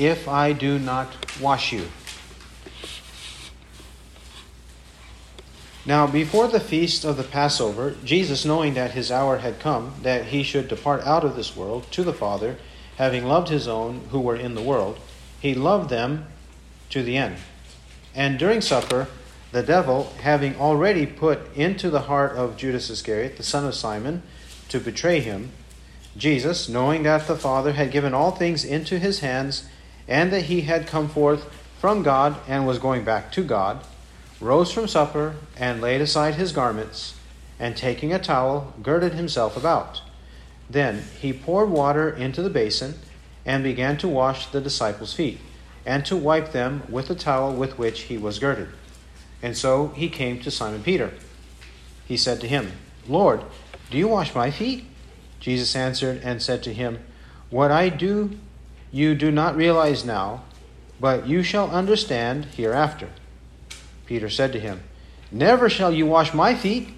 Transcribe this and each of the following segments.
if I do not wash you. Now, before the feast of the Passover, Jesus, knowing that his hour had come, that he should depart out of this world to the Father, having loved his own who were in the world, he loved them to the end. And during supper, the devil, having already put into the heart of Judas Iscariot, the son of Simon, to betray him, Jesus, knowing that the Father had given all things into his hands, and that he had come forth from God and was going back to God, rose from supper and laid aside his garments, and taking a towel, girded himself about. Then he poured water into the basin and began to wash the disciples' feet and to wipe them with the towel with which he was girded. And so he came to Simon Peter. He said to him, "Lord, do you wash my feet?" Jesus answered and said to him, "What I do you do not realize now, but you shall understand hereafter." Peter said to him, "Never shall you wash my feet."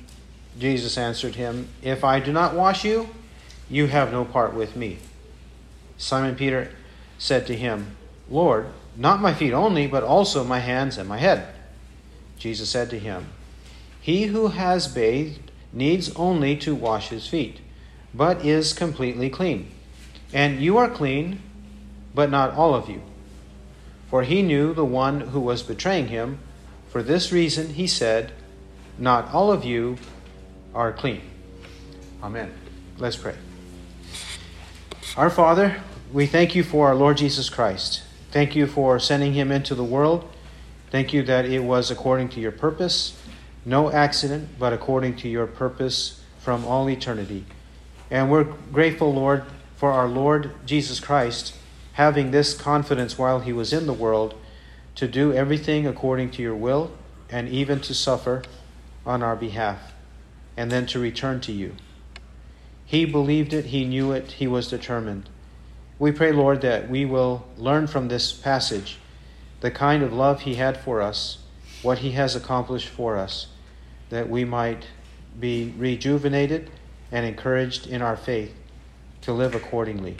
Jesus answered him, "If I do not wash you, you have no part with me." Simon Peter said to him, "Lord, not my feet only, but also my hands and my head." Jesus said to him, "He who has bathed needs only to wash his feet, but is completely clean. And you are clean, but not all of you." For he knew the one who was betraying him. For this reason he said, "Not all of you are clean." Amen. Let's pray. Our Father, we thank you for our Lord Jesus Christ. Thank you for sending him into the world. Thank you that it was according to your purpose, no accident, but according to your purpose from all eternity. And we're grateful, Lord, for our Lord Jesus Christ having this confidence while he was in the world to do everything according to your will and even to suffer on our behalf and then to return to you. He believed it, he knew it, he was determined. We pray, Lord, that we will learn from this passage the kind of love he had for us, what he has accomplished for us, that we might be rejuvenated and encouraged in our faith to live accordingly.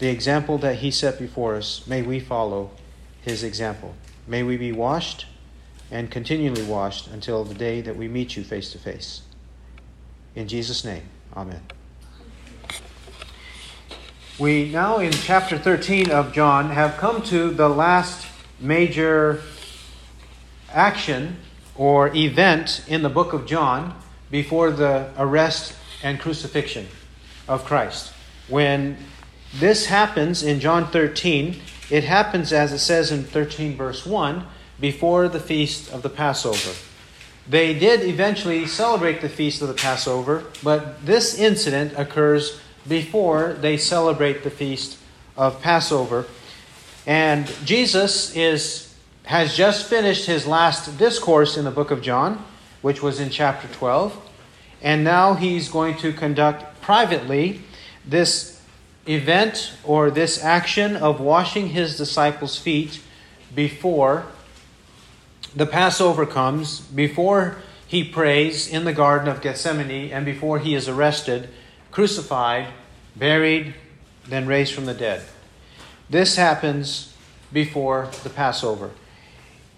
The example that he set before us, may we follow his example. May we be washed and continually washed until the day that we meet you face to face. In Jesus' name, amen. We now, in chapter 13 of John, have come to the last major action or event in the book of John before the arrest and crucifixion of Christ. When this happens in John 13, it happens, as it says in 13 verse 1, before the feast of the Passover. They did eventually celebrate the feast of the Passover, but this incident occurs before they celebrate the feast of Passover. And Jesus has just finished his last discourse in the book of John, which was in chapter 12. And now he's going to conduct privately this event or this action of washing his disciples' feet before the Passover comes, before he prays in the Garden of Gethsemane, and before he is arrested, crucified, buried, then raised from the dead. This happens before the Passover.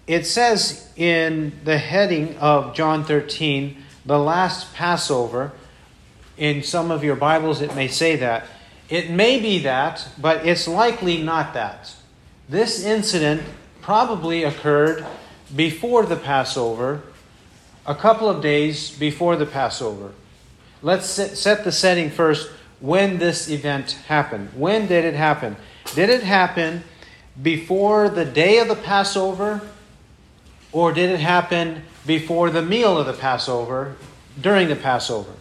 It says in the heading of John 13, the last Passover. In some of your Bibles, it may say that. It may be that, but it's likely not that. This incident probably occurred before the Passover, a couple of days before the Passover. Let's set the setting first when this event happened. When did it happen? Did it happen before the day of the Passover, or did it happen before the meal of the Passover, during the Passover?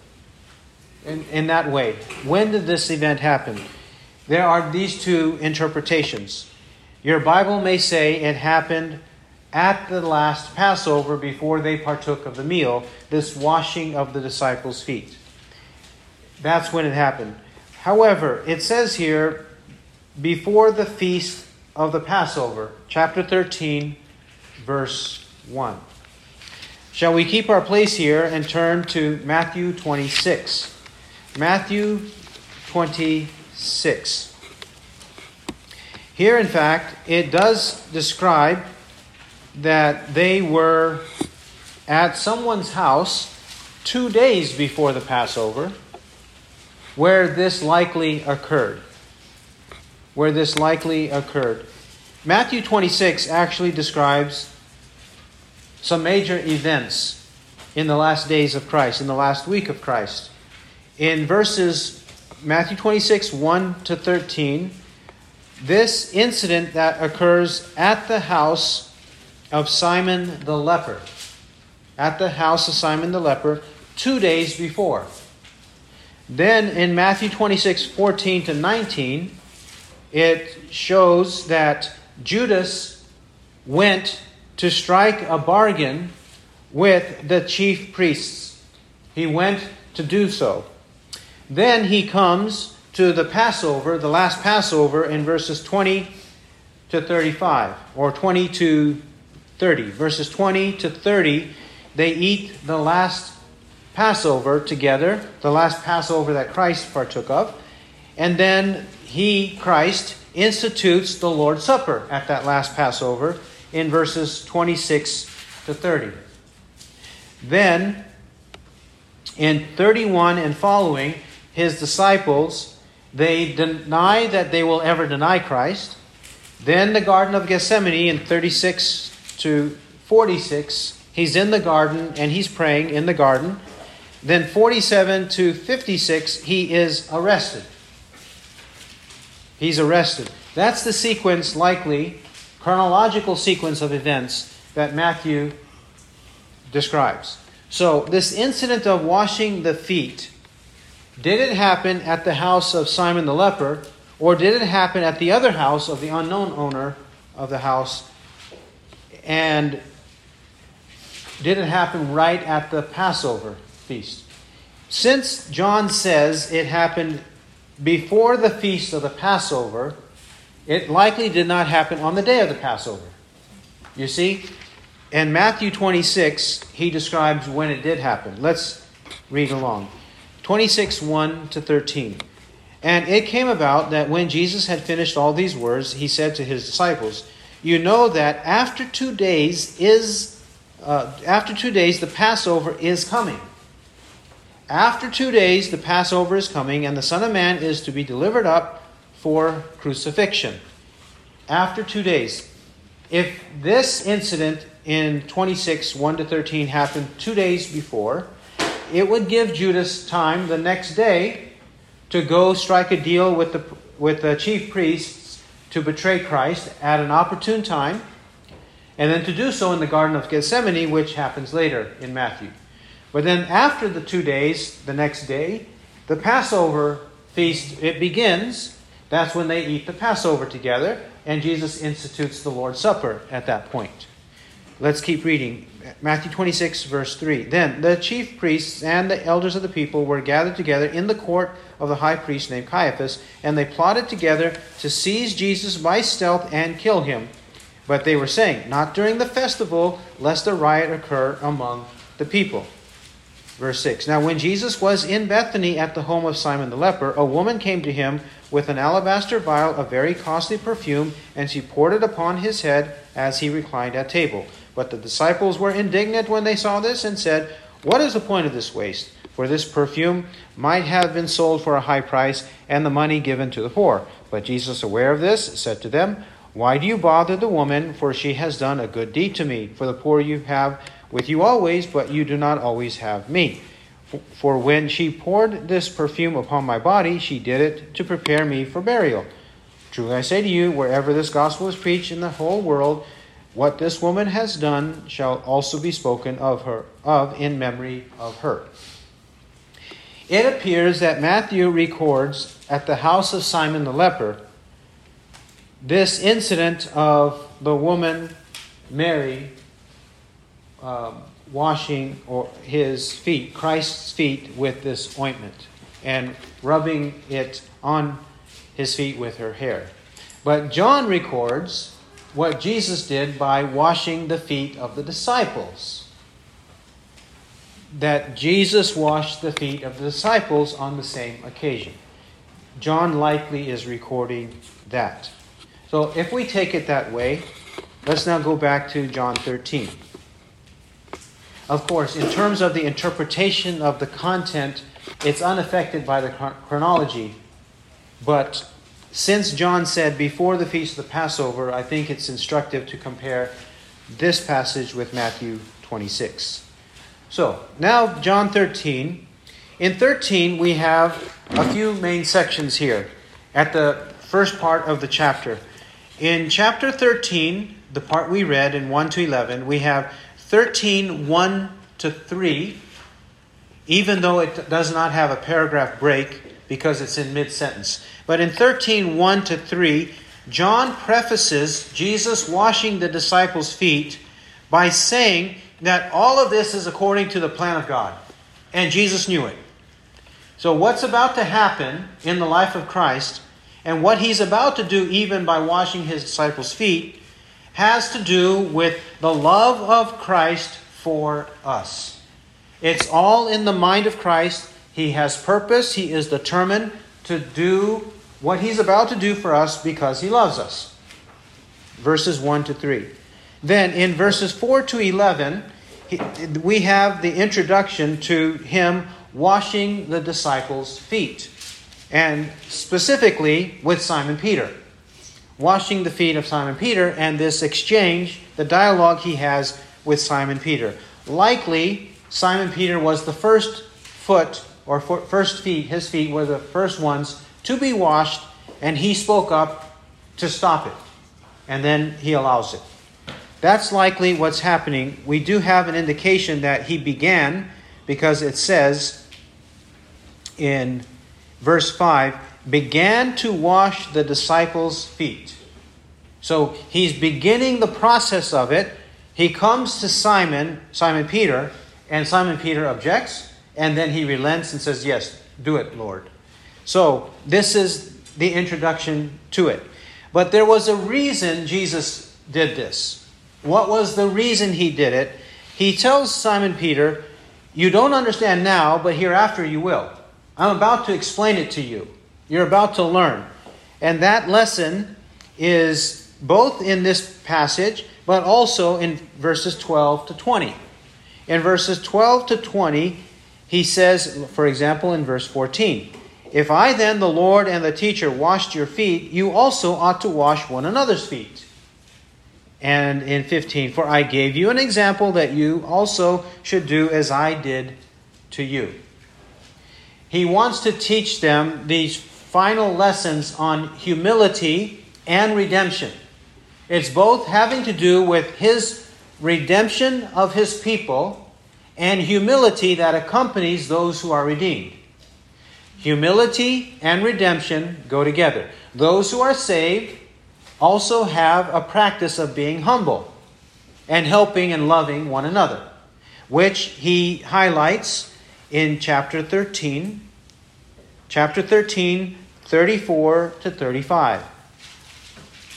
In that way, when did this event happen? There are these two interpretations. Your Bible may say it happened at the last Passover before they partook of the meal, this washing of the disciples' feet. That's when it happened. However, it says here, before the feast of the Passover, chapter 13, verse 1. Shall we keep our place here and turn to Matthew 26? Matthew 26. Here, in fact, it does describe that they were at someone's house 2 days before the Passover, where this likely occurred. Matthew 26 actually describes some major events in the last days of Christ, in the last week of Christ. In verses Matthew 26, 1-13, this incident that occurs at the house of Simon the leper, 2 days before. Then in Matthew 26, 14-19, it shows that Judas went to strike a bargain with the chief priests. He went to do so. Then he comes to the Passover, the last Passover, in verses 20-35, or 20-30. Verses 20-30, they eat the last Passover together, the last Passover that Christ partook of. And then he, Christ, institutes the Lord's Supper at that last Passover in verses 26-30. Then, in 31 and following, his disciples, they deny that they will ever deny Christ. Then the Garden of Gethsemane in 36-46, he's in the garden and he's praying in the garden. Then 47-56, he is arrested. That's the sequence, likely, chronological sequence of events that Matthew describes. So this incident of washing the feet, did it happen at the house of Simon the leper, or did it happen at the other house of the unknown owner of the house? And did it happen right at the Passover feast? Since John says it happened before the feast of the Passover, it likely did not happen on the day of the Passover. You see? In Matthew 26, he describes when it did happen. Let's read along. 26:1-13. And it came about that when Jesus had finished all these words, he said to his disciples, "You know that after 2 days the Passover is coming. After 2 days the Passover is coming, and the Son of Man is to be delivered up for crucifixion." After 2 days. If this incident in 26:1-13 happened 2 days before, it would give Judas time the next day to go strike a deal with the chief priests to betray Christ at an opportune time, and then to do so in the Garden of Gethsemane, which happens later in Matthew. But then after the 2 days, the next day, the Passover feast, it begins. That's when they eat the Passover together, and Jesus institutes the Lord's Supper at that point. Let's keep reading. Matthew 26, verse 3. Then the chief priests and the elders of the people were gathered together in the court of the high priest named Caiaphas, and they plotted together to seize Jesus by stealth and kill him. But they were saying, "Not during the festival, lest a riot occur among the people." Verse 6. Now when Jesus was in Bethany at the home of Simon the leper, a woman came to him with an alabaster vial of very costly perfume, and she poured it upon his head as he reclined at table. But the disciples were indignant when they saw this and said, "What is the point of this waste? For this perfume might have been sold for a high price and the money given to the poor." But Jesus, aware of this, said to them, "Why do you bother the woman? For she has done a good deed to me. For the poor you have with you always, but you do not always have me. For when she poured this perfume upon my body, she did it to prepare me for burial. Truly I say to you, wherever this gospel is preached in the whole world, what this woman has done shall also be spoken of in memory of her." It appears that Matthew records at the house of Simon the leper this incident of the woman Mary washing his feet, Christ's feet, with this ointment and rubbing it on his feet with her hair. But John records what Jesus did by washing the feet of the disciples. That Jesus washed the feet of the disciples on the same occasion. John likely is recording that. So if we take it that way, let's now go back to John 13. Of course, in terms of the interpretation of the content, it's unaffected by the chronology. But since John said before the feast of the Passover, I think it's instructive to compare this passage with Matthew 26. So now John 13. In 13, we have a few main sections here at the first part of the chapter. In chapter 13, the part we read in 1-11, we have 13:1-3, even though it does not have a paragraph break because it's in mid-sentence. But in 13:1-3, John prefaces Jesus washing the disciples' feet by saying that all of this is according to the plan of God, and Jesus knew it. So what's about to happen in the life of Christ and what he's about to do even by washing his disciples' feet has to do with the love of Christ for us. It's all in the mind of Christ. He has purpose. He is determined to do what he's about to do for us because he loves us. Verses 1-3. Then in verses 4-11, we have the introduction to him washing the disciples' feet. And specifically with Simon Peter. Washing the feet of Simon Peter, and this exchange, the dialogue he has with Simon Peter. Likely, Simon Peter was the his feet were the first ones to be washed, and he spoke up to stop it, and then he allows it. That's likely what's happening. We do have an indication that he began, because it says in verse 5, began to wash the disciples' feet. So he's beginning the process of it. He comes to Simon Peter, and Simon Peter objects, and then he relents and says, yes, do it, Lord. So this is the introduction to it. But there was a reason Jesus did this. What was the reason he did it? He tells Simon Peter, you don't understand now, but hereafter you will. I'm about to explain it to you. You're about to learn. And that lesson is both in this passage, but also in verses 12-20. In verses 12-20, he says, for example, in verse 14, if I then, the Lord and the teacher, washed your feet, you also ought to wash one another's feet. And in 15, for I gave you an example that you also should do as I did to you. He wants to teach them these final lessons on humility and redemption. It's both having to do with his redemption of his people and humility that accompanies those who are redeemed. Humility and redemption go together. Those who are saved also have a practice of being humble and helping and loving one another, which he highlights in chapter 13, 34-35.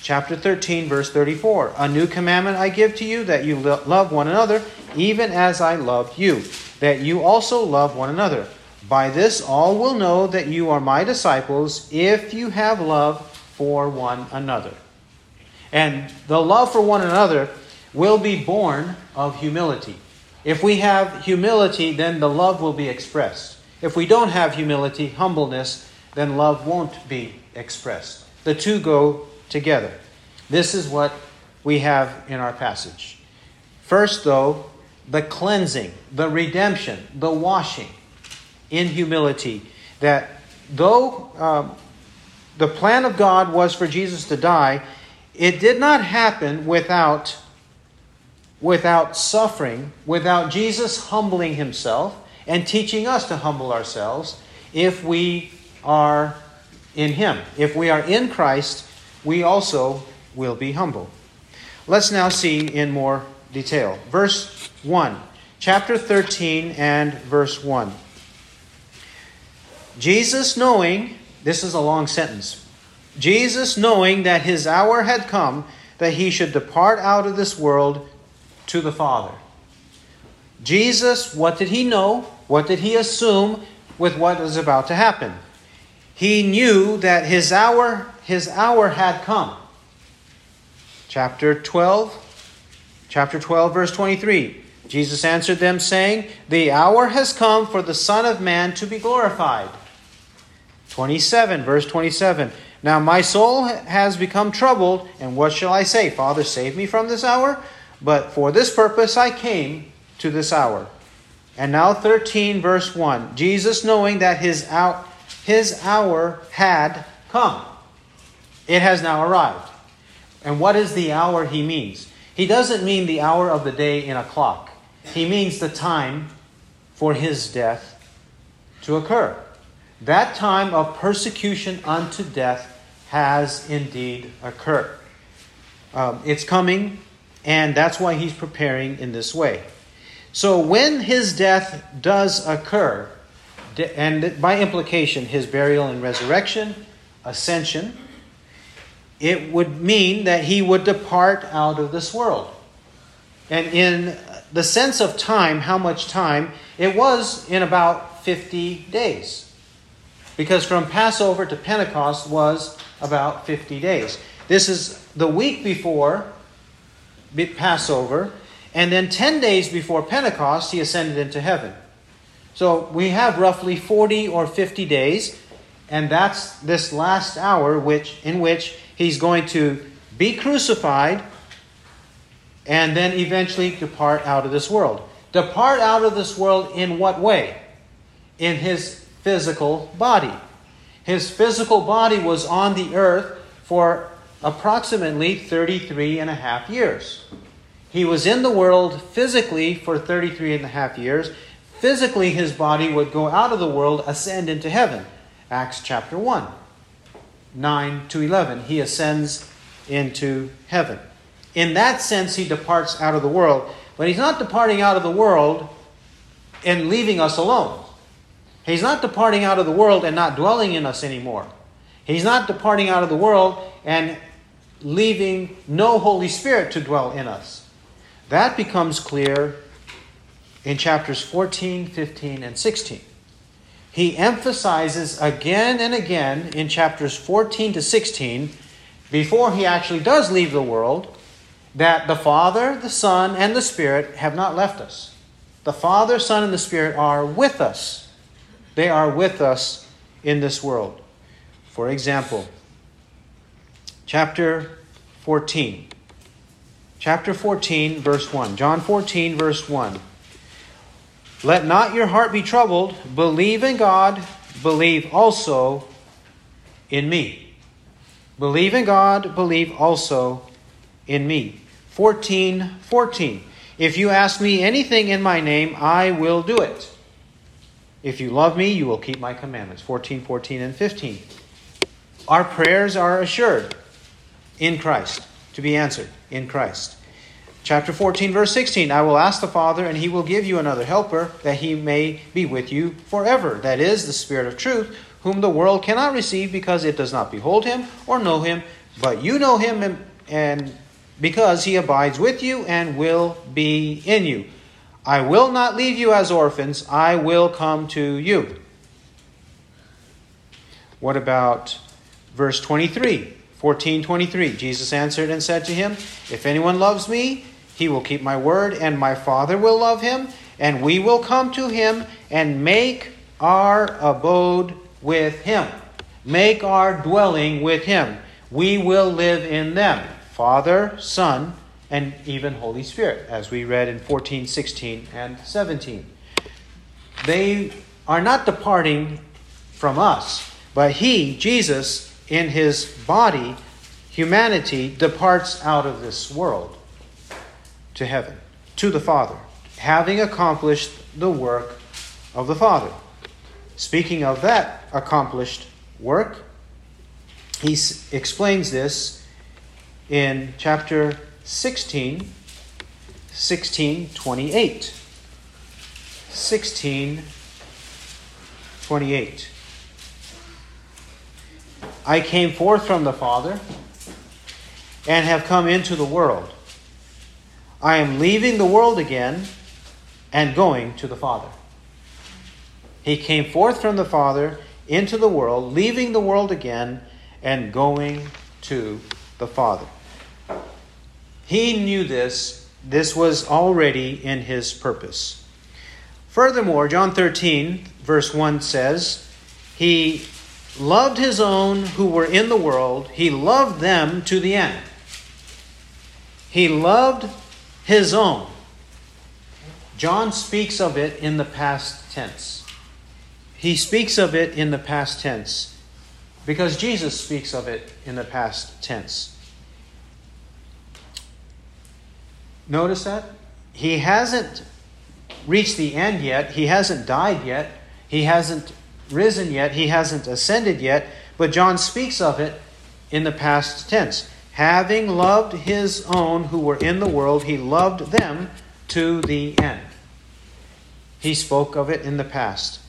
Chapter 13, verse 34. A new commandment I give to you, that you love one another, even as I loved you, that you also love one another. By this all will know that you are my disciples, if you have love for one another. And the love for one another will be born of humility. If we have humility, then the love will be expressed. If we don't have humility, humbleness, then love won't be expressed. The two go together. This is what we have in our passage. First, though, the cleansing, the redemption, the washing in humility, that though the plan of God was for Jesus to die, it did not happen without suffering, without Jesus humbling himself and teaching us to humble ourselves. If we are in him, if we are in Christ, we also will be humble. Let's now see in more detail. Verse 1, chapter 13 and verse 1. Jesus knowing, this is a long sentence, Jesus knowing that his hour had come, that he should depart out of this world to the Father. Jesus, what did he know? What did he assume with what was about to happen? He knew that his hour had come. Chapter 12, verse 23. Jesus answered them, saying, "The hour has come for the Son of Man to be glorified." 27, verse 27. "Now my soul has become troubled, and what shall I say? Father, save me from this hour? But for this purpose I came to this hour." And now 13, verse 1. Jesus, knowing that his hour had come. It has now arrived. And what is the hour he means? He doesn't mean the hour of the day in a clock. He means the time for his death to occur. That time of persecution unto death has indeed occurred. It's coming, and that's why he's preparing in this way. So when his death does occur, and by implication his burial and resurrection, ascension, it would mean that he would depart out of this world. And in the sense of time, how much time, it was in about 50 days. Because from Passover to Pentecost was about 50 days. This is the week before Passover, and then 10 days before Pentecost, he ascended into heaven. So we have roughly 40 or 50 days, and that's this last hour in which he's going to be crucified and then eventually depart out of this world. Depart out of this world in what way? In his physical body. His physical body was on the earth for approximately 33 and a half years. He was in the world physically for 33 and a half years. Physically, his body would go out of the world, ascend into heaven. Acts chapter 1. 9-11, he ascends into heaven. In that sense, he departs out of the world, but he's not departing out of the world and leaving us alone. He's not departing out of the world and not dwelling in us anymore. He's not departing out of the world and leaving no Holy Spirit to dwell in us. That becomes clear in chapters 14, 15, and 16. He emphasizes again and again in chapters 14 to 16, before he actually does leave the world, that the Father, the Son, and the Spirit have not left us. The Father, Son, and the Spirit are with us. They are with us in this world. For example, chapter 14, verse 1. John 14, verse 1. "Let not your heart be troubled. Believe in God. Believe also in me." Believe in God. Believe also in me. 14:14. "If you ask me anything in my name, I will do it. If you love me, you will keep my commandments." 14:14 and 15. Our prayers are assured in Christ, to be answered in Christ. Chapter 14, verse 16, "I will ask the Father, and he will give you another helper, that he may be with you forever. That is the Spirit of truth, whom the world cannot receive, because it does not behold him or know him. But you know him, and because he abides with you and will be in you. I will not leave you as orphans. I will come to you." What about verse 23? 14:23, "Jesus answered and said to him, 'If anyone loves me, he will keep my word, and my Father will love him, and we will come to him and make our abode with him.'" Make our dwelling with him. We will live in them. Father, Son, and even Holy Spirit, as we read in 14, 16, and 17. They are not departing from us, but he, Jesus, in his body, humanity, departs out of this world to heaven, to the Father, having accomplished the work of the Father. Speaking of that accomplished work, he explains this in chapter 16, 16:28. 16:28. "I came forth from the Father and have come into the world. I am leaving the world again and going to the Father." He came forth from the Father into the world, leaving the world again and going to the Father. He knew this. This was already in his purpose. Furthermore, John 13, verse 1 says, He loved his own who were in the world. He loved them to the end. He loved his own. John speaks of it in the past tense. He speaks of it in the past tense because Jesus speaks of it in the past tense. Notice that? He hasn't reached the end yet. He hasn't died yet. He hasn't risen yet. He hasn't ascended yet. But John speaks of it in the past tense. Having loved his own who were in the world, he loved them to the end. He spoke of it in the past.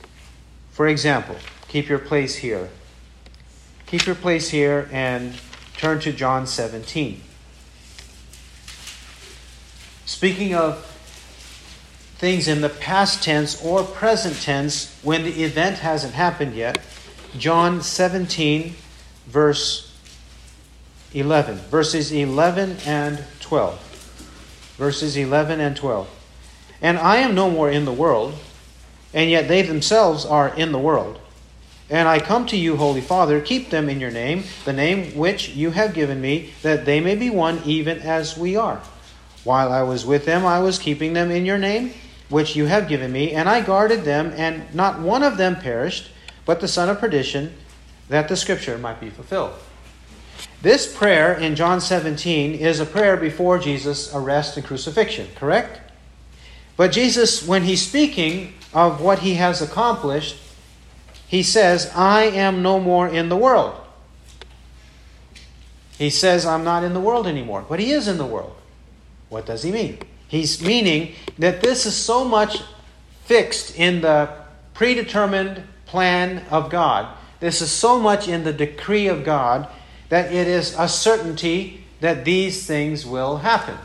For example, keep your place here. Keep your place here and turn to John 17. Speaking of things in the past tense or present tense when the event hasn't happened yet, John 17, verse 11. Verses 11 and 12. Verses 11 and 12. And I am no more in the world, and yet they themselves are in the world. And I come to you, Holy Father, keep them in your name, the name which you have given me, that they may be one even as we are. While I was with them, I was keeping them in your name, which you have given me, and I guarded them, and not one of them perished, but the son of perdition, that the scripture might be fulfilled. This prayer in John 17 is a prayer before Jesus' arrest and crucifixion, correct? But Jesus, when he's speaking of what he has accomplished, he says, I am no more in the world. He says, I'm not in the world anymore, but he is in the world. What does he mean? He's meaning that this is so much fixed in the predetermined plan of God. This is so much in the decree of God that it is a certainty that these things will happen.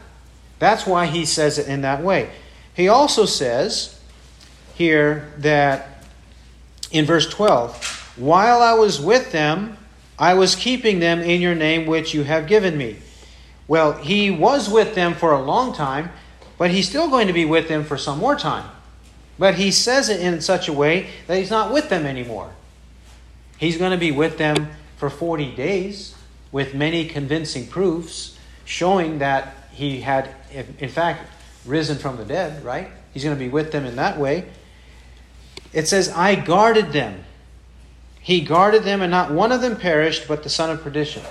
That's why he says it in that way. He also says here that in verse 12, while I was with them, I was keeping them in your name which you have given me. Well, he was with them for a long time, but he's still going to be with them for some more time. But he says it in such a way that he's not with them anymore. He's going to be with them for 40 days with many convincing proofs showing that he had, in fact, risen from the dead, right? He's going to be with them in that way. It says, I guarded them. He guarded them, and not one of them perished, but the son of perdition.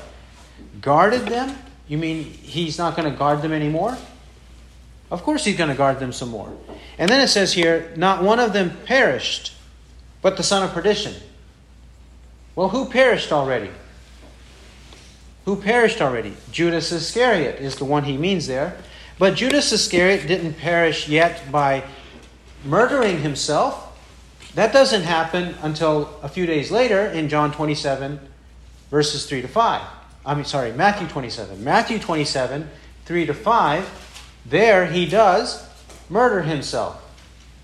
Guarded them? You mean he's not going to guard them anymore? Of course he's going to guard them some more. And then it says here, not one of them perished, but the son of perdition. Well, who perished already? Who perished already? Judas Iscariot is the one he means there. But Judas Iscariot didn't perish yet by murdering himself. That doesn't happen until a few days later in John 27, verses 3 to 5. Matthew 27. Matthew 27, 3 to 5, there he does murder himself.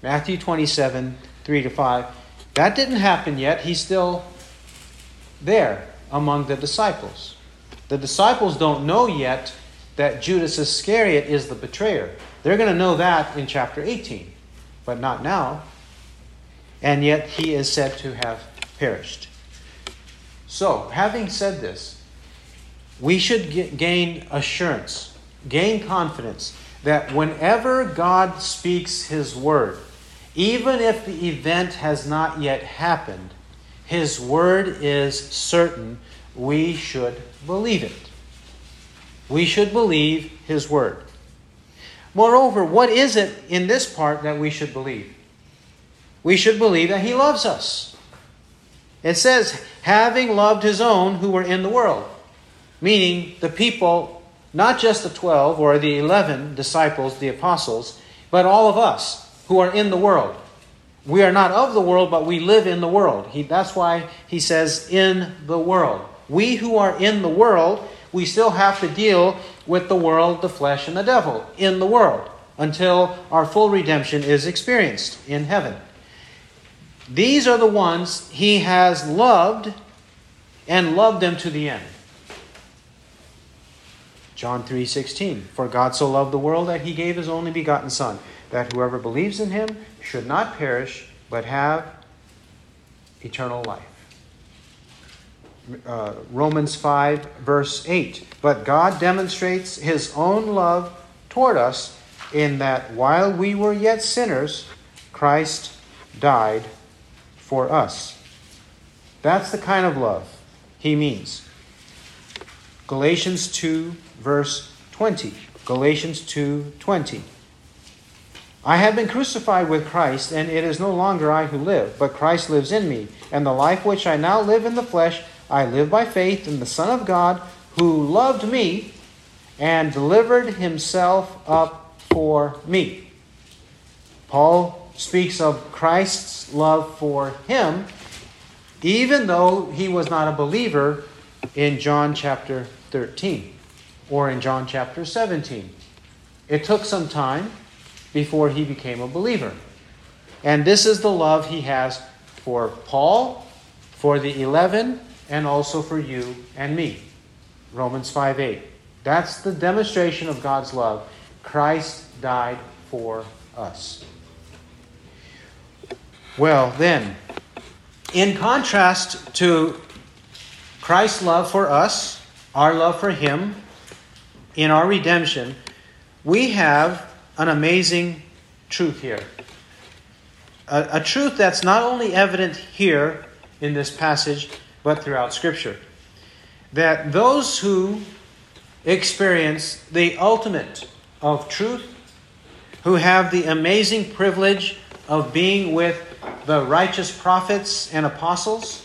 Matthew 27, 3 to 5. That didn't happen yet. He's still there among the disciples. The disciples don't know yet that Judas Iscariot is the betrayer. They're going to know that in chapter 18, but not now. And yet he is said to have perished. So, having said this, we should gain assurance, gain confidence that whenever God speaks his word, even if the event has not yet happened, his word is certain. We should believe it. We should believe his word. Moreover, what is it in this part that we should believe? We should believe that he loves us. It says, having loved his own who were in the world. Meaning the people, not just the 12 or the 11 disciples, the apostles, but all of us who are in the world. We are not of the world, but we live in the world. That's why he says in the world. We who are in the world, we still have to deal with the world, the flesh, and the devil in the world until our full redemption is experienced in heaven. These are the ones he has loved and loved them to the end. John 3:16, for God so loved the world that he gave his only begotten Son, that whoever believes in him should not perish, but have eternal life. Romans 5, verse 8, but God demonstrates his own love toward us in that while we were yet sinners, Christ died for us. That's the kind of love he means. Galatians 2, verse 20. Galatians 2:20. I have been crucified with Christ, and it is no longer I who live, but Christ lives in me. And the life which I now live in the flesh, I live by faith in the Son of God, who loved me and delivered himself up for me. Paul speaks of Christ's love for him, even though he was not a believer in John chapter 13 or in John chapter 17. It took some time before he became a believer. And this is the love he has for Paul, for the 11, and also for you and me. Romans 5:8. That's the demonstration of God's love. Christ died for us. Well, then, in contrast to Christ's love for us, our love for him, in our redemption, we have an amazing truth here. A truth that's not only evident here in this passage, but throughout Scripture. That those who experience the ultimate of truth, who have the amazing privilege of being with the righteous prophets and apostles,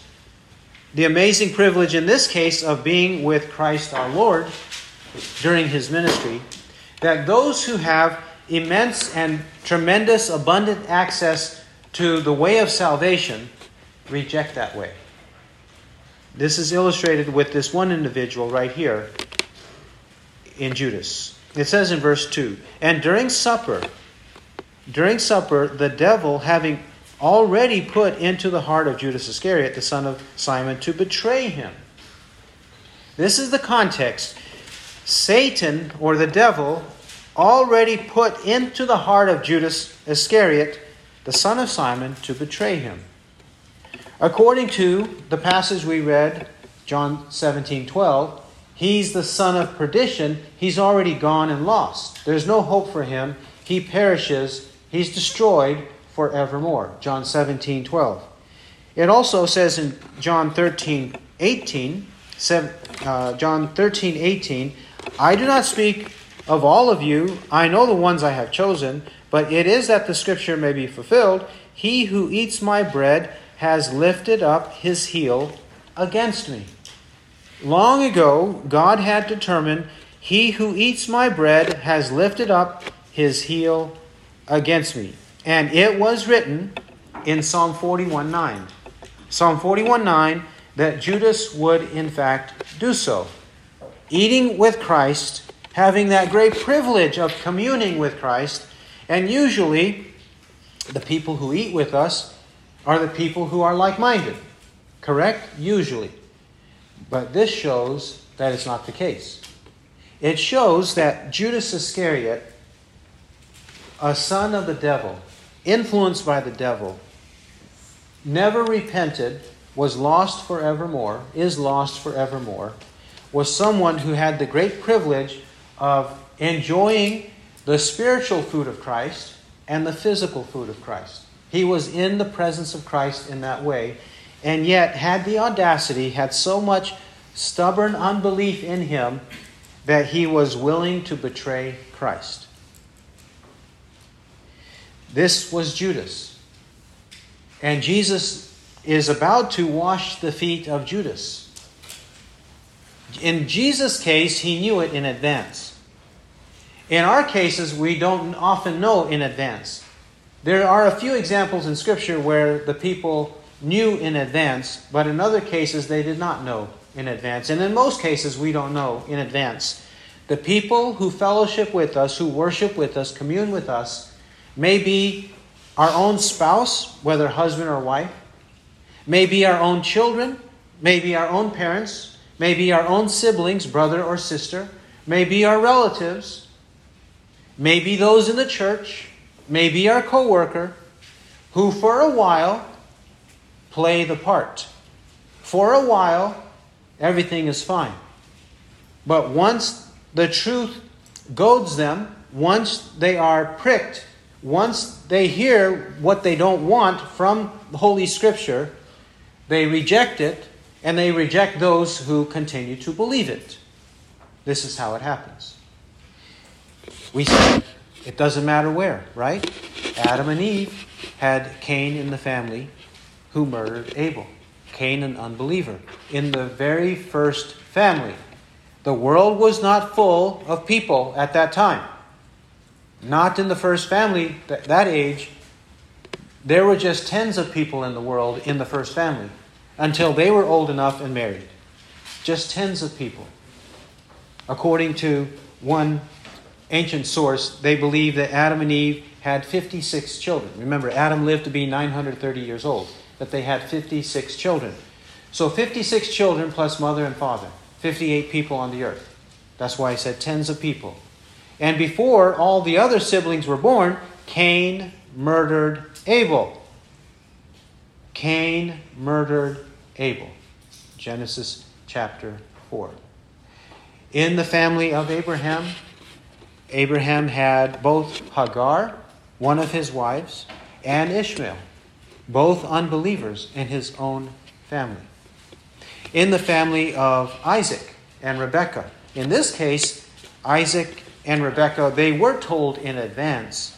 the amazing privilege in this case of being with Christ our Lord during his ministry, that those who have immense and tremendous abundant access to the way of salvation reject that way. This is illustrated with this one individual right here in Judas. It says in verse 2, and during supper, the devil, having already put into the heart of Judas Iscariot, the son of Simon, to betray him. This is the context. Satan, or the devil, already put into the heart of Judas Iscariot, the son of Simon, to betray him. According to the passage we read, John 17:12, he's the son of perdition. He's already gone and lost. There's no hope for him. He perishes. He's destroyed forevermore. John 17:12. It also says in John 13:18, I do not speak of all of you. I know the ones I have chosen, but it is that the scripture may be fulfilled. He who eats my bread has lifted up his heel against me. Long ago, God had determined, he who eats my bread has lifted up his heel against me. And it was written in Psalm 41:9. Psalm 41:9, that Judas would in fact do so. Eating with Christ, having that great privilege of communing with Christ, and usually the people who eat with us are the people who are like-minded, correct? Usually. But this shows that it's not the case. It shows that Judas Iscariot, a son of the devil, influenced by the devil, never repented, is lost forevermore, was someone who had the great privilege of enjoying the spiritual food of Christ and the physical food of Christ. He was in the presence of Christ in that way, and yet had the audacity, had so much stubborn unbelief in him that he was willing to betray Christ. This was Judas. And Jesus is about to wash the feet of Judas. In Jesus' case, he knew it in advance. In our cases, we don't often know in advance. There are a few examples in Scripture where the people knew in advance, but in other cases they did not know in advance. And in most cases, we don't know in advance. The people who fellowship with us, who worship with us, commune with us, may be our own spouse, whether husband or wife, may be our own children, may be our own parents, may be our own siblings, brother or sister, may be our relatives, may be those in the church, may be our co-worker, who for a while play the part. For a while, everything is fine. But once the truth goads them, once they are pricked, once they hear what they don't want from the Holy Scripture, they reject it, and they reject those who continue to believe it. This is how it happens. We see it doesn't matter where, right? Adam and Eve had Cain in the family who murdered Abel. Cain, an unbeliever, in the very first family. The world was not full of people at that time. Not in the first family, that age. There were just tens of people in the world in the first family until they were old enough and married. Just tens of people. According to one ancient source, they believe that Adam and Eve had 56 children. Remember, Adam lived to be 930 years old, that they had 56 children. So 56 children plus mother and father, 58 people on the earth. That's why I said tens of people. And before all the other siblings were born, Cain murdered Abel. Cain murdered Abel. Genesis chapter 4. In the family of Abraham, Abraham had both Hagar, one of his wives, and Ishmael, both unbelievers in his own family. In the family of Isaac and Rebekah, in this case, Isaac and Rebekah, they were told in advance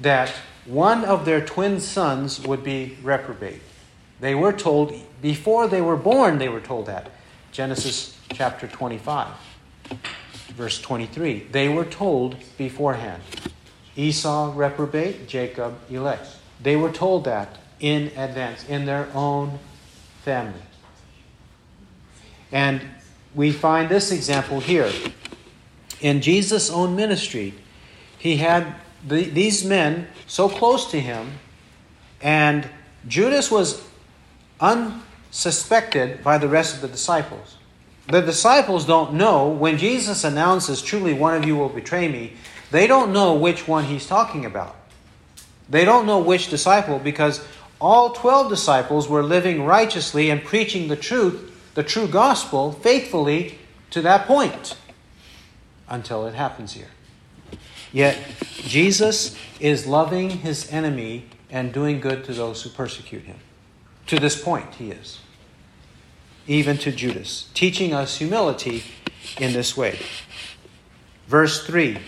that one of their twin sons would be reprobate. They were told before they were born, they were told that. Genesis chapter 25, verse 23. They were told beforehand. Esau reprobate, Jacob elect. They were told that in advance, in their own family. And we find this example here. In Jesus' own ministry, he had these men so close to him, and Judas was unsuspected by the rest of the disciples. The disciples don't know, when Jesus announces, "Truly one of you will betray me," they don't know which one he's talking about. They don't know which disciple, because all 12 disciples were living righteously and preaching the truth, the true gospel, faithfully to that point, until it happens here. Yet Jesus is loving his enemy and doing good to those who persecute him. To this point, he is. Even to Judas, teaching us humility in this way. Verse 3,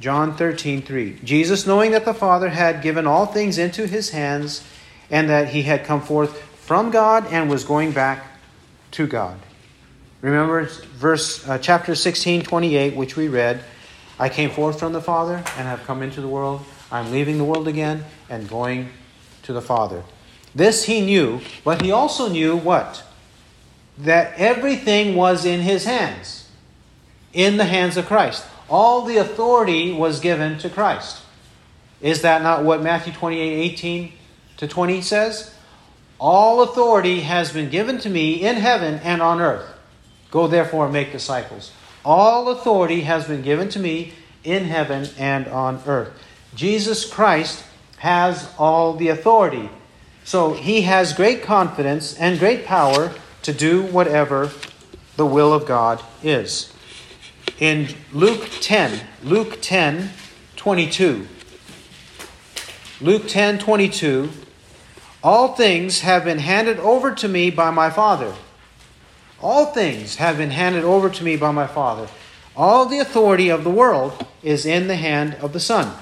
John 13:3. Jesus, knowing that the Father had given all things into his hands, and that he had come forth from God and was going back to God. Remember chapter 16:28, which we read. I came forth from the Father and have come into the world. I'm leaving the world again and going to the Father. This he knew, but he also knew what? That everything was in his hands, in the hands of Christ. All the authority was given to Christ. Is that not what Matthew 28:18-20 says? All authority has been given to me in heaven and on earth. Go therefore and make disciples. All authority has been given to me in heaven and on earth. Jesus Christ has all the authority. So he has great confidence and great power to do whatever the will of God is. In Luke 10:22, all things have been handed over to me by my Father. All things have been handed over to me by my Father. All the authority of the world is in the hand of the Son.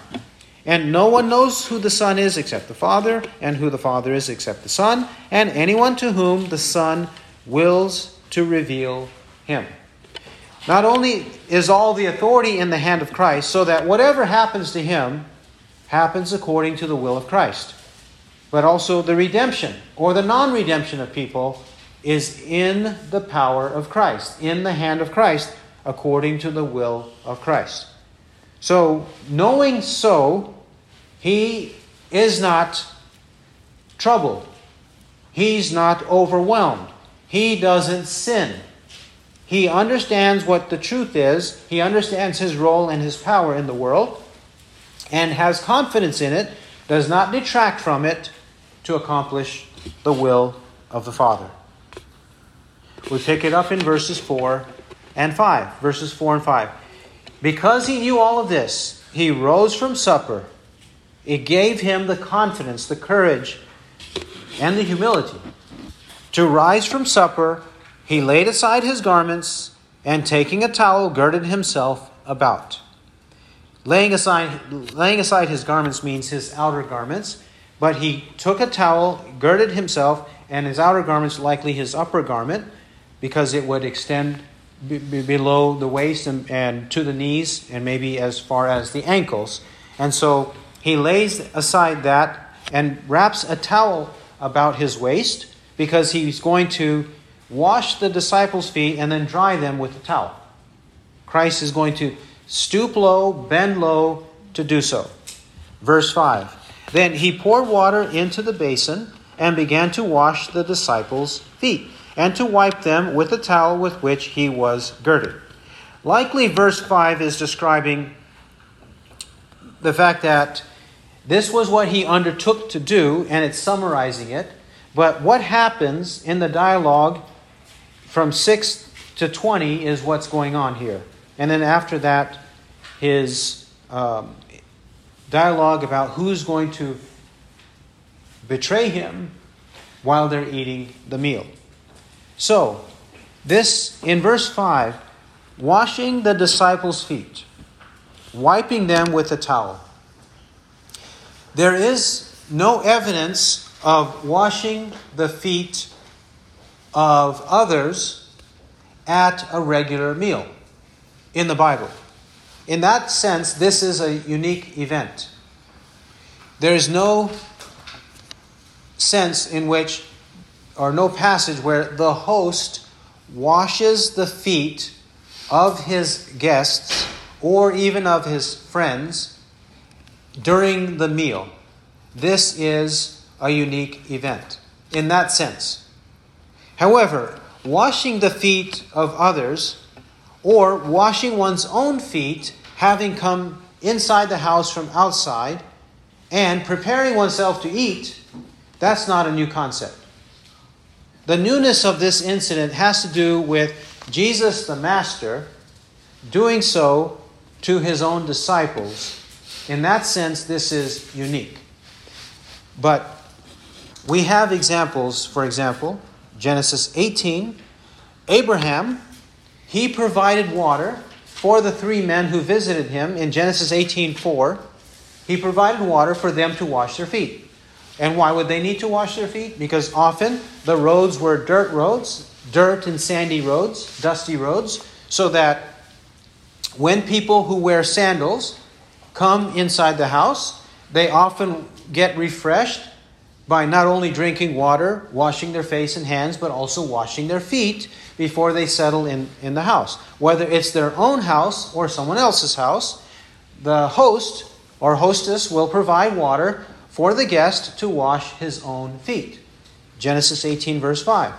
And no one knows who the Son is except the Father, and who the Father is except the Son, and anyone to whom the Son wills to reveal him. Not only is all the authority in the hand of Christ, so that whatever happens to him happens according to the will of Christ, but also the redemption or the non-redemption of people is in the power of Christ, in the hand of Christ, according to the will of Christ. So, knowing so, he is not troubled. He's not overwhelmed. He doesn't sin. He understands what the truth is. He understands his role and his power in the world and has confidence in it, does not detract from it to accomplish the will of the Father. We pick it up in verses 4 and 5. Verses 4 and 5. Because he knew all of this, he rose from supper. It gave him the confidence, the courage, and the humility to rise from supper. He laid aside his garments and taking a towel, girded himself about. Laying aside his garments means his outer garments, but he took a towel, girded himself, and his outer garments, likely his upper garment, because it would extend below the waist and to the knees and maybe as far as the ankles. And so he lays aside that and wraps a towel about his waist because he's going to wash the disciples' feet and then dry them with the towel. Christ is going to stoop low, bend low to do so. Verse 5. Then he poured water into the basin and began to wash the disciples' feet and to wipe them with the towel with which he was girded. Likely verse 5 is describing the fact that this was what he undertook to do, and it's summarizing it. But what happens in the dialogue from 6 to 20 is what's going on here. And then after that, his dialogue about who's going to betray him while they're eating the meal. So, this, in verse 5, washing the disciples' feet, wiping them with a towel. There is no evidence of washing the feet of others at a regular meal in the Bible. In that sense, this is a unique event. There is no sense in which, or no passage where the host washes the feet of his guests or even of his friends during the meal. This is a unique event in that sense. However, washing the feet of others or washing one's own feet, having come inside the house from outside and preparing oneself to eat, that's not a new concept. The newness of this incident has to do with Jesus the Master doing so to his own disciples. In that sense, this is unique. But we have examples, for example, Genesis 18, Abraham, he provided water for the three men who visited him in Genesis 18:4. He provided water for them to wash their feet. And why would they need to wash their feet? Because often the roads were dirt roads, dirt and sandy roads, dusty roads, so that when people who wear sandals come inside the house, they often get refreshed by not only drinking water, washing their face and hands, but also washing their feet before they settle in the house. Whether it's their own house or someone else's house, the host or hostess will provide water for the guest to wash his own feet. Genesis 18, verse 5.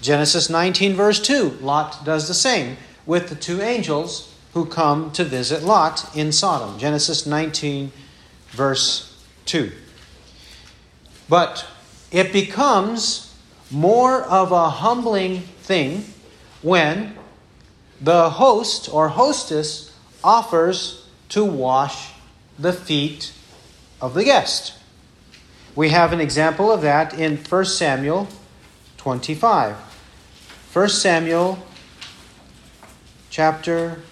Genesis 19, verse 2. Lot does the same with the two angels who come to visit Lot in Sodom. Genesis 19, verse 2. But it becomes more of a humbling thing when the host or hostess offers to wash the feet of the guest. We have an example of that in 1 Samuel 25. 1 Samuel chapter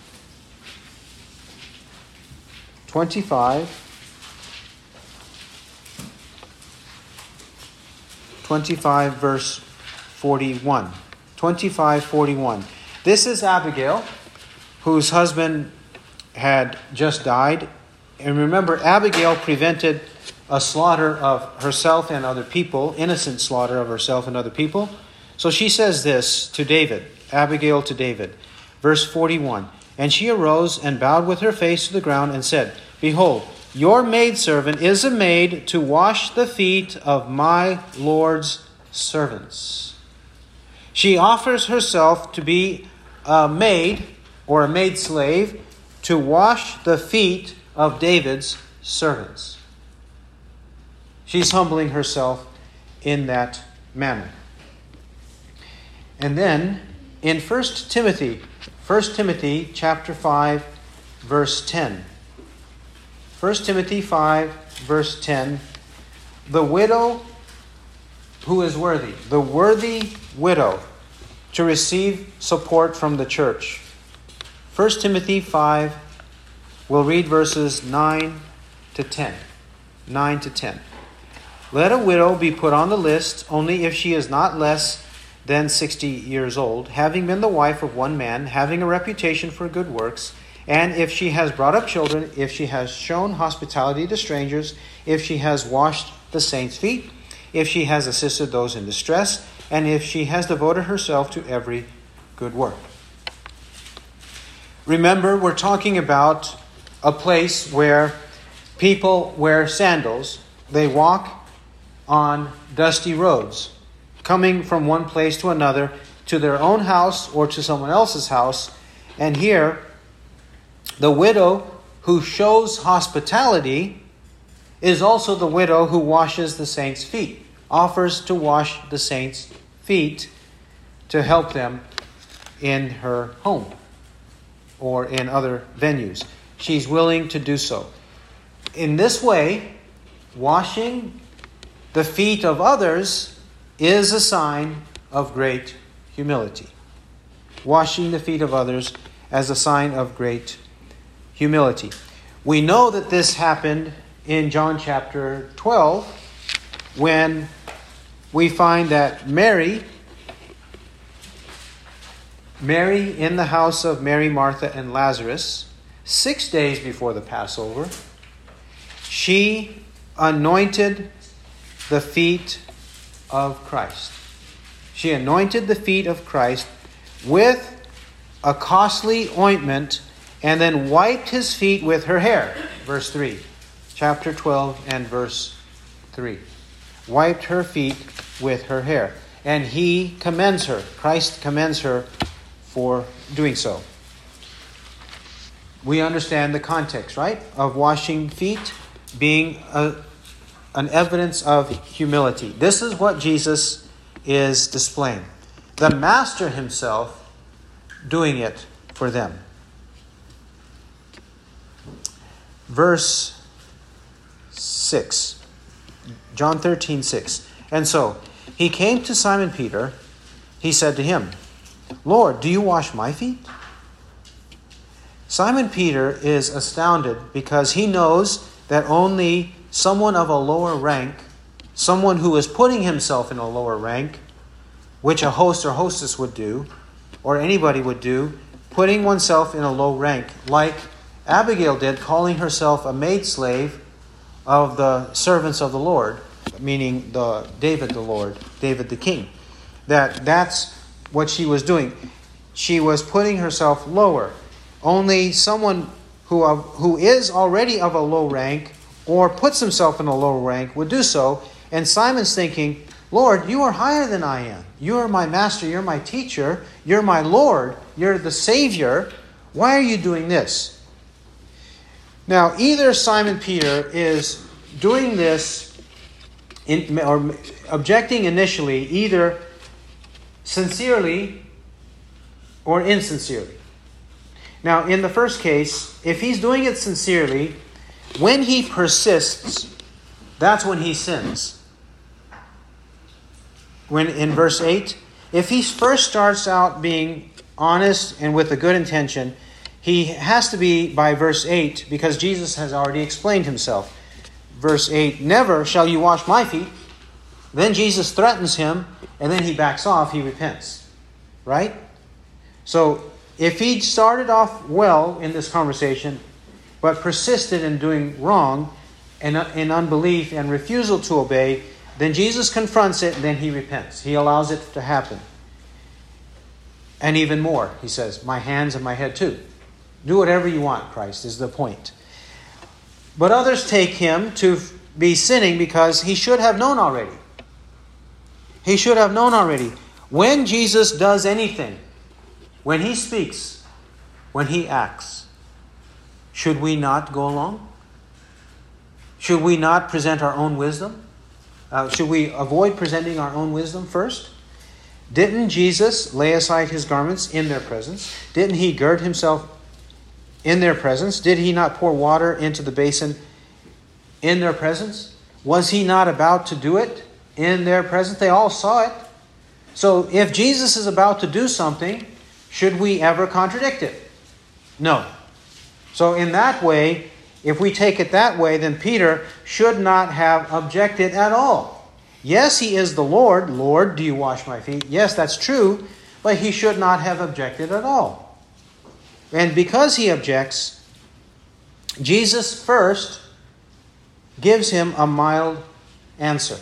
25 verse 41. 25:41. This is Abigail, whose husband had just died. And remember, Abigail prevented a slaughter of herself and other people, innocent slaughter of herself and other people. So she says this to David, Abigail to David, verse 41. And she arose and bowed with her face to the ground and said, Behold, your maidservant is a maid to wash the feet of my Lord's servants. She offers herself to be a maid or a maidslave to wash the feet of David's servants. She's humbling herself in that manner. And then in 1 Timothy chapter 5, verse 10. 1 Timothy 5, verse 10. The widow who is worthy, the worthy widow, to receive support from the church. 1 Timothy 5, we'll read verses 9 to 10. 9 to 10. Let a widow be put on the list only if she is not less than 60 years old, having been the wife of one man, having a reputation for good works, and if she has brought up children, if she has shown hospitality to strangers, if she has washed the saints' feet, if she has assisted those in distress, and if she has devoted herself to every good work. Remember, we're talking about a place where people wear sandals. They walk on dusty roads, coming from one place to another, to their own house or to someone else's house. And here, the widow who shows hospitality is also the widow who washes the saints' feet, offers to wash the saints' feet to help them in her home or in other venues. She's willing to do so. In this way, washing the feet of others is a sign of great humility. Washing the feet of others as a sign of great humility. We know that this happened in John chapter 12 when we find that Mary in the house of Mary, Martha, and Lazarus, 6 days before the Passover, she anointed the feet of Christ. She anointed the feet of Christ with a costly ointment and then wiped his feet with her hair. Verse 3, chapter 12 and verse 3. Wiped her feet with her hair. And he commends her. Christ commends her for doing so. We understand the context, right? Of washing feet being an evidence of humility. This is what Jesus is displaying. The Master himself doing it for them. Verse 6. John 13:6. And so he came to Simon Peter. He said to him, "Lord, do you wash my feet?" Simon Peter is astounded because he knows that only someone of a lower rank, someone who is putting himself in a lower rank, which a host or hostess would do, or anybody would do, putting oneself in a low rank, like Abigail did, calling herself a maidslave of the servants of the Lord, meaning David the king. That's what she was doing. She was putting herself lower. Only someone who is already of a low rank or puts himself in a low rank would do so. And Simon's thinking, "Lord, you are higher than I am. You are my master. You're my teacher. You're my Lord. You're the Savior. Why are you doing this?" Now, either Simon Peter is doing this or objecting initially, either sincerely or insincerely. Now, in the first case, if he's doing it sincerely, when he persists, that's when he sins. When in verse 8, if he first starts out being honest and with a good intention, he has to be by verse 8 because Jesus has already explained himself. Verse 8, "Never shall you wash my feet." Then Jesus threatens him, and then he backs off, he repents. Right? So, if he started off well in this conversation, but persisted in doing wrong and in unbelief and refusal to obey, then Jesus confronts it and then he repents. He allows it to happen. And even more, he says, "My hands and my head too." Do whatever you want, Christ, is the point. But others take him to be sinning because he should have known already. He should have known already. When Jesus does anything, When he speaks, when he acts, should we not go along? Should we not present our own wisdom? Should we avoid presenting our own wisdom first? Didn't Jesus lay aside his garments in their presence? Didn't he gird himself in their presence? Did he not pour water into the basin in their presence? Was he not about to do it in their presence? They all saw it. So if Jesus is about to do something, should we ever contradict it? No. So in that way, if we take it that way, then Peter should not have objected at all. Yes, he is the Lord. Lord, do you wash my feet? Yes, that's true. But he should not have objected at all. And because he objects, Jesus first gives him a mild answer.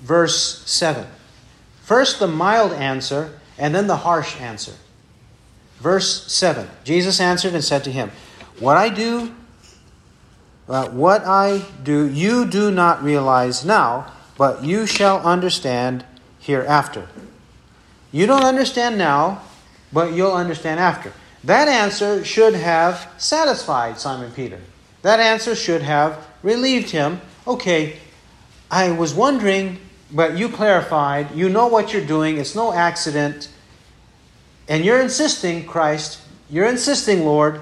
Verse 7. First the mild answer, and then the harsh answer. Verse 7. Jesus answered and said to him, What I do, you do not realize now, but you shall understand hereafter. You don't understand now, but you'll understand after. That answer should have satisfied Simon Peter. That answer should have relieved him. Okay, I was wondering, but you clarified. You know what you're doing. It's no accident. And you're insisting, Christ. You're insisting, Lord.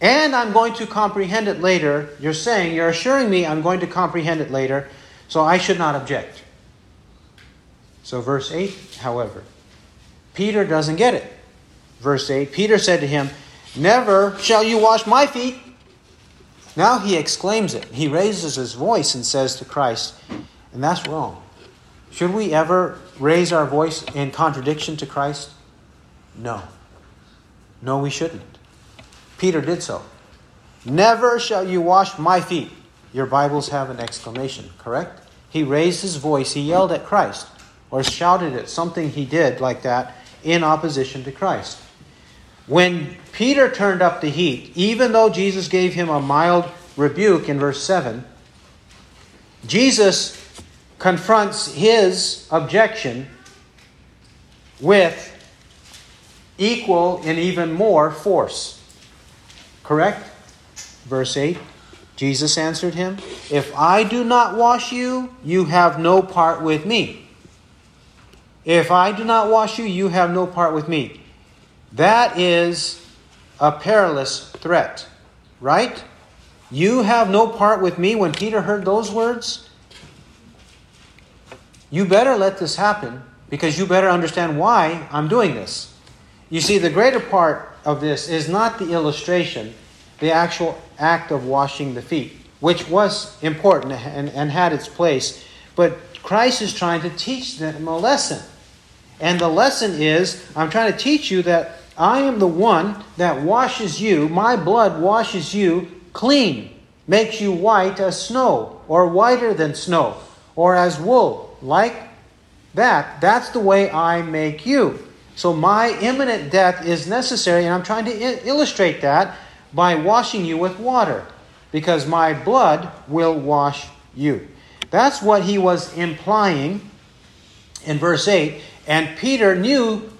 And I'm going to comprehend it later. You're assuring me I'm going to comprehend it later, so I should not object. So verse 8, however, Peter doesn't get it. Verse 8, Peter said to him, "Never shall you wash my feet." Now he exclaims it. He raises his voice and says to Christ, and that's wrong. Should we ever raise our voice in contradiction to Christ? No. No, we shouldn't. Peter did so. Never shall you wash my feet. Your Bibles have an exclamation, correct? He raised his voice. He yelled at Christ or shouted at something he did like that in opposition to Christ. When Peter turned up the heat, even though Jesus gave him a mild rebuke in verse 7, Jesus confronts his objection with equal and even more force. Correct? Verse 8, Jesus answered him, "If I do not wash you, you have no part with me." If I do not wash you, you have no part with me. That is a perilous threat, right? You have no part with me. When Peter heard those words, you better let this happen because you better understand why I'm doing this. You see, the greater part of this is not the illustration, the actual act of washing the feet, which was important and had its place. But Christ is trying to teach them a lesson. And the lesson is, I'm trying to teach you that I am the one that washes you, my blood washes you clean, makes you white as snow, or whiter than snow, or as wool, like that. That's the way I make you. So my imminent death is necessary, and I'm trying to illustrate that by washing you with water, because my blood will wash you. That's what he was implying in verse 8. And Peter knew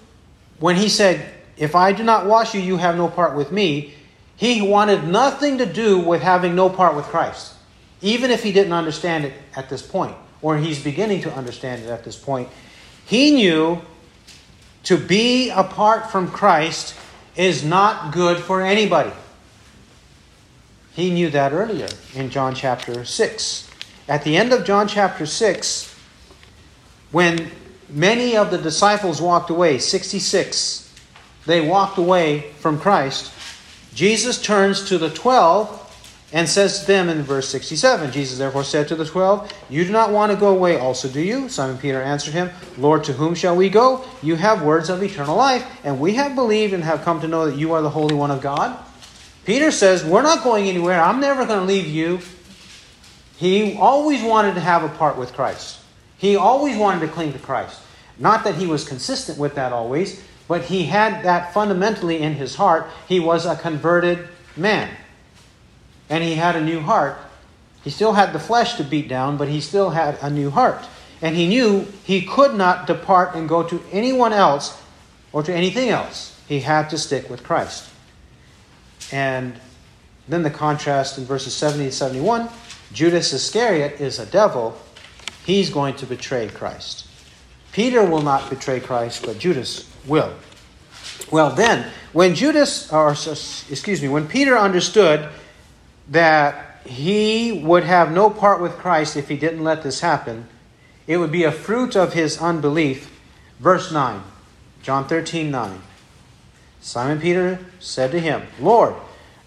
when he said, "If I do not wash you, you have no part with me," he wanted nothing to do with having no part with Christ, even if he didn't understand it at this point, or he's beginning to understand it at this point. He knew to be apart from Christ is not good for anybody. He knew that earlier in John chapter 6. At the end of John chapter 6, when many of the disciples walked away, 66, they walked away from Christ, Jesus turns to the 12 and says to them in verse 67, "Jesus therefore said to the 12, 'You do not want to go away also, do you?' Simon Peter answered him, 'Lord, to whom shall we go? You have words of eternal life, and we have believed and have come to know that you are the Holy One of God.'" Peter says, "We're not going anywhere. I'm never going to leave you." He always wanted to have a part with Christ. He always wanted to cling to Christ. Not that he was consistent with that always, but he had that fundamentally in his heart. He was a converted man, and he had a new heart. He still had the flesh to beat down, but he still had a new heart. And he knew he could not depart and go to anyone else or to anything else. He had to stick with Christ. And then the contrast in verses 70 and 71, Judas Iscariot is a devil. He's going to betray Christ. Peter will not betray Christ, but Judas will. Well, then, when Peter understood that he would have no part with Christ if he didn't let this happen, it would be a fruit of his unbelief. Verse 9, John 13:9. Simon Peter said to him, "Lord,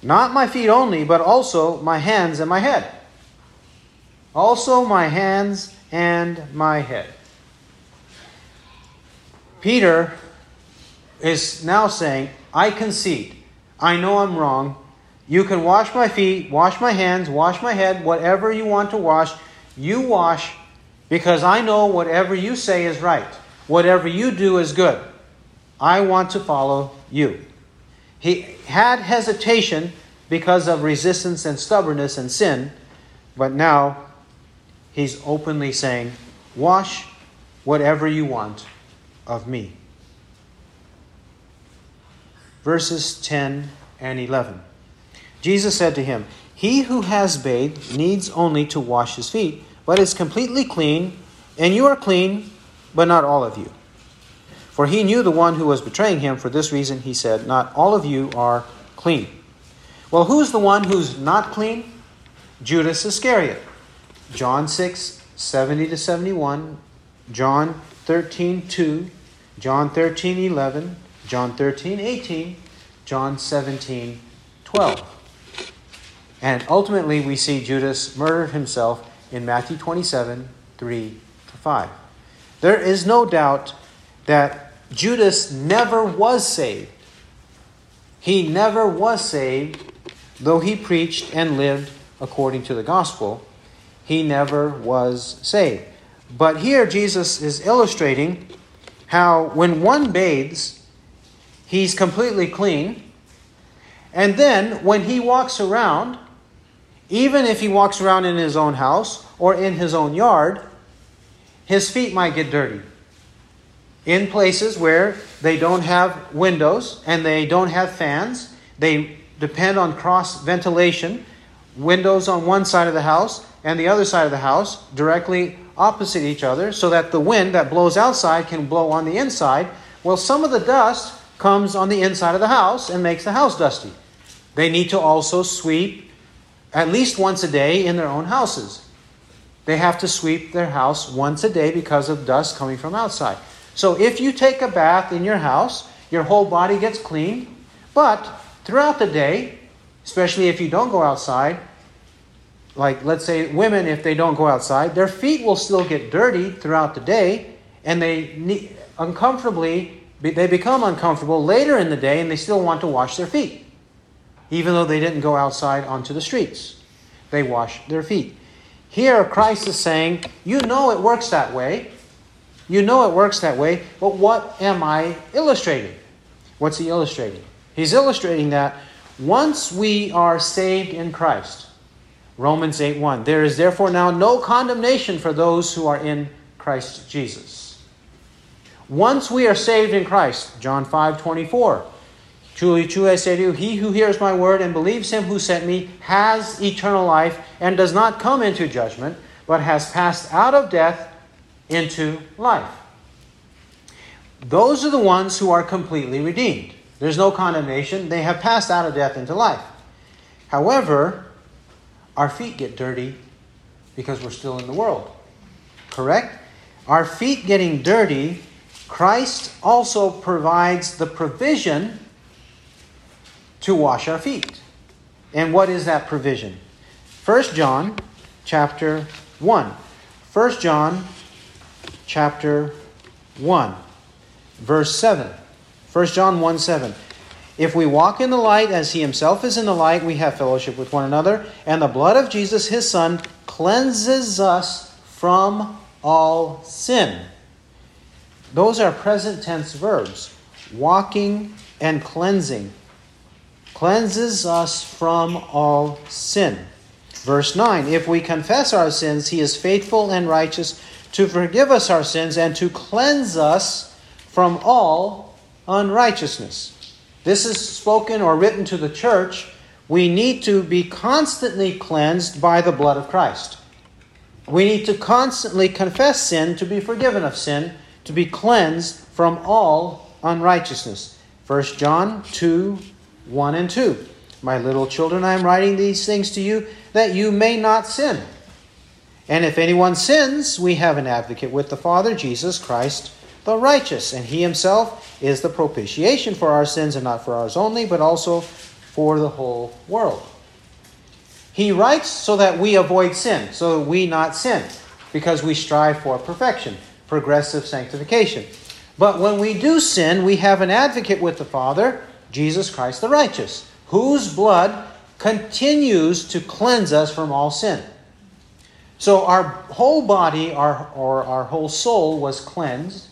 not my feet only, but also my hands and my head." Also my hands and my head. Peter is now saying, I concede. I know I'm wrong. You can wash my feet, wash my hands, wash my head, whatever you want to wash. You wash, because I know whatever you say is right. Whatever you do is good. I want to follow you. He had hesitation because of resistance and stubbornness and sin, but now he's openly saying, wash whatever you want of me. Verses 10 and 11. Jesus said to him, "He who has bathed needs only to wash his feet, but is completely clean, and you are clean, but not all of you." For he knew the one who was betraying him. For this reason he said, "Not all of you are clean." Well, who's the one who's not clean? Judas Iscariot. John 6, 70 to 71, John 13, 2, John 13, 11, John 13, 18, John 17, 12. And ultimately we see Judas murdered himself in Matthew 27, 3 to 5. There is no doubt that Judas never was saved. He never was saved, though he preached and lived according to the gospel. He never was saved. But here Jesus is illustrating how when one bathes, he's completely clean. And then when he walks around, even if he walks around in his own house or in his own yard, his feet might get dirty. In places where they don't have windows and they don't have fans, they depend on cross ventilation. Windows on one side of the house and the other side of the house directly opposite each other so that the wind that blows outside can blow on the inside. Well, some of the dust comes on the inside of the house and makes the house dusty. They need to also sweep at least once a day in their own houses. They have to sweep their house once a day because of dust coming from outside. So if you take a bath in your house, your whole body gets clean, but throughout the day, especially if you don't go outside, like let's say women, if they don't go outside, their feet will still get dirty throughout the day, and they become uncomfortable later in the day, and they still want to wash their feet. Even though they didn't go outside onto the streets, they wash their feet. Here Christ is saying, you know it works that way. You know it works that way, but what am I illustrating? What's he illustrating? He's illustrating that once we are saved in Christ, Romans 8:1, there is therefore now no condemnation for those who are in Christ Jesus. Once we are saved in Christ, John 5:24, truly, truly, I say to you, he who hears my word and believes him who sent me has eternal life and does not come into judgment, but has passed out of death into life. Those are the ones who are completely redeemed. There's no condemnation. They have passed out of death into life. However, our feet get dirty because we're still in the world. Correct? Our feet getting dirty, Christ also provides the provision to wash our feet. And what is that provision? 1 John chapter 1. 1 John chapter 1, verse 7. 1 John 1:7. If we walk in the light as he himself is in the light, we have fellowship with one another, and the blood of Jesus, his son, cleanses us from all sin. Those are present tense verbs. Walking and cleansing. Cleanses us from all sin. Verse 9. If we confess our sins, he is faithful and righteous to forgive us our sins and to cleanse us from all unrighteousness. This is spoken or written to the church. We need to be constantly cleansed by the blood of Christ. We need to constantly confess sin to be forgiven of sin, to be cleansed from all unrighteousness. 1 John 2:1 and 2. My little children, I am writing these things to you that you may not sin. And if anyone sins, we have an advocate with the Father, Jesus Christ, the righteous. And he himself is the propitiation for our sins, and not for ours only, but also for the whole world. He writes so that we avoid sin, so that we not sin, because we strive for perfection, progressive sanctification. But when we do sin, we have an advocate with the Father, Jesus Christ the righteous, whose blood continues to cleanse us from all sin. So our whole body, our whole soul was cleansed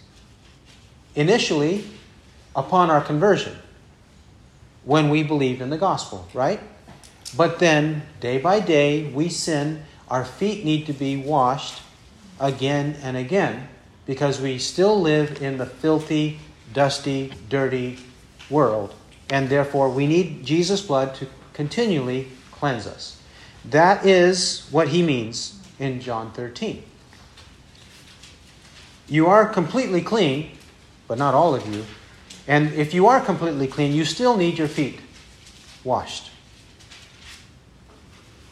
initially upon our conversion when we believed in the gospel, right? But then, day by day, we sin. Our feet need to be washed again and again, because we still live in the filthy, dusty, dirty world. And therefore, we need Jesus' blood to continually cleanse us. That is what he means in John 13. You are completely clean, but not all of you. And if you are completely clean, you still need your feet washed.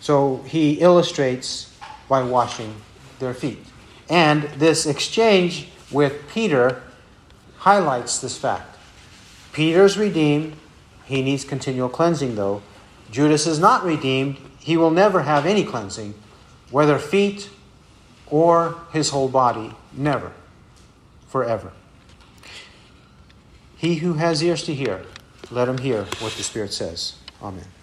So he illustrates by washing their feet. And this exchange with Peter highlights this fact. Peter's redeemed. He needs continual cleansing, though. Judas is not redeemed. He will never have any cleansing, whether feet or his whole body. Never. Forever. He who has ears to hear, let him hear what the Spirit says. Amen.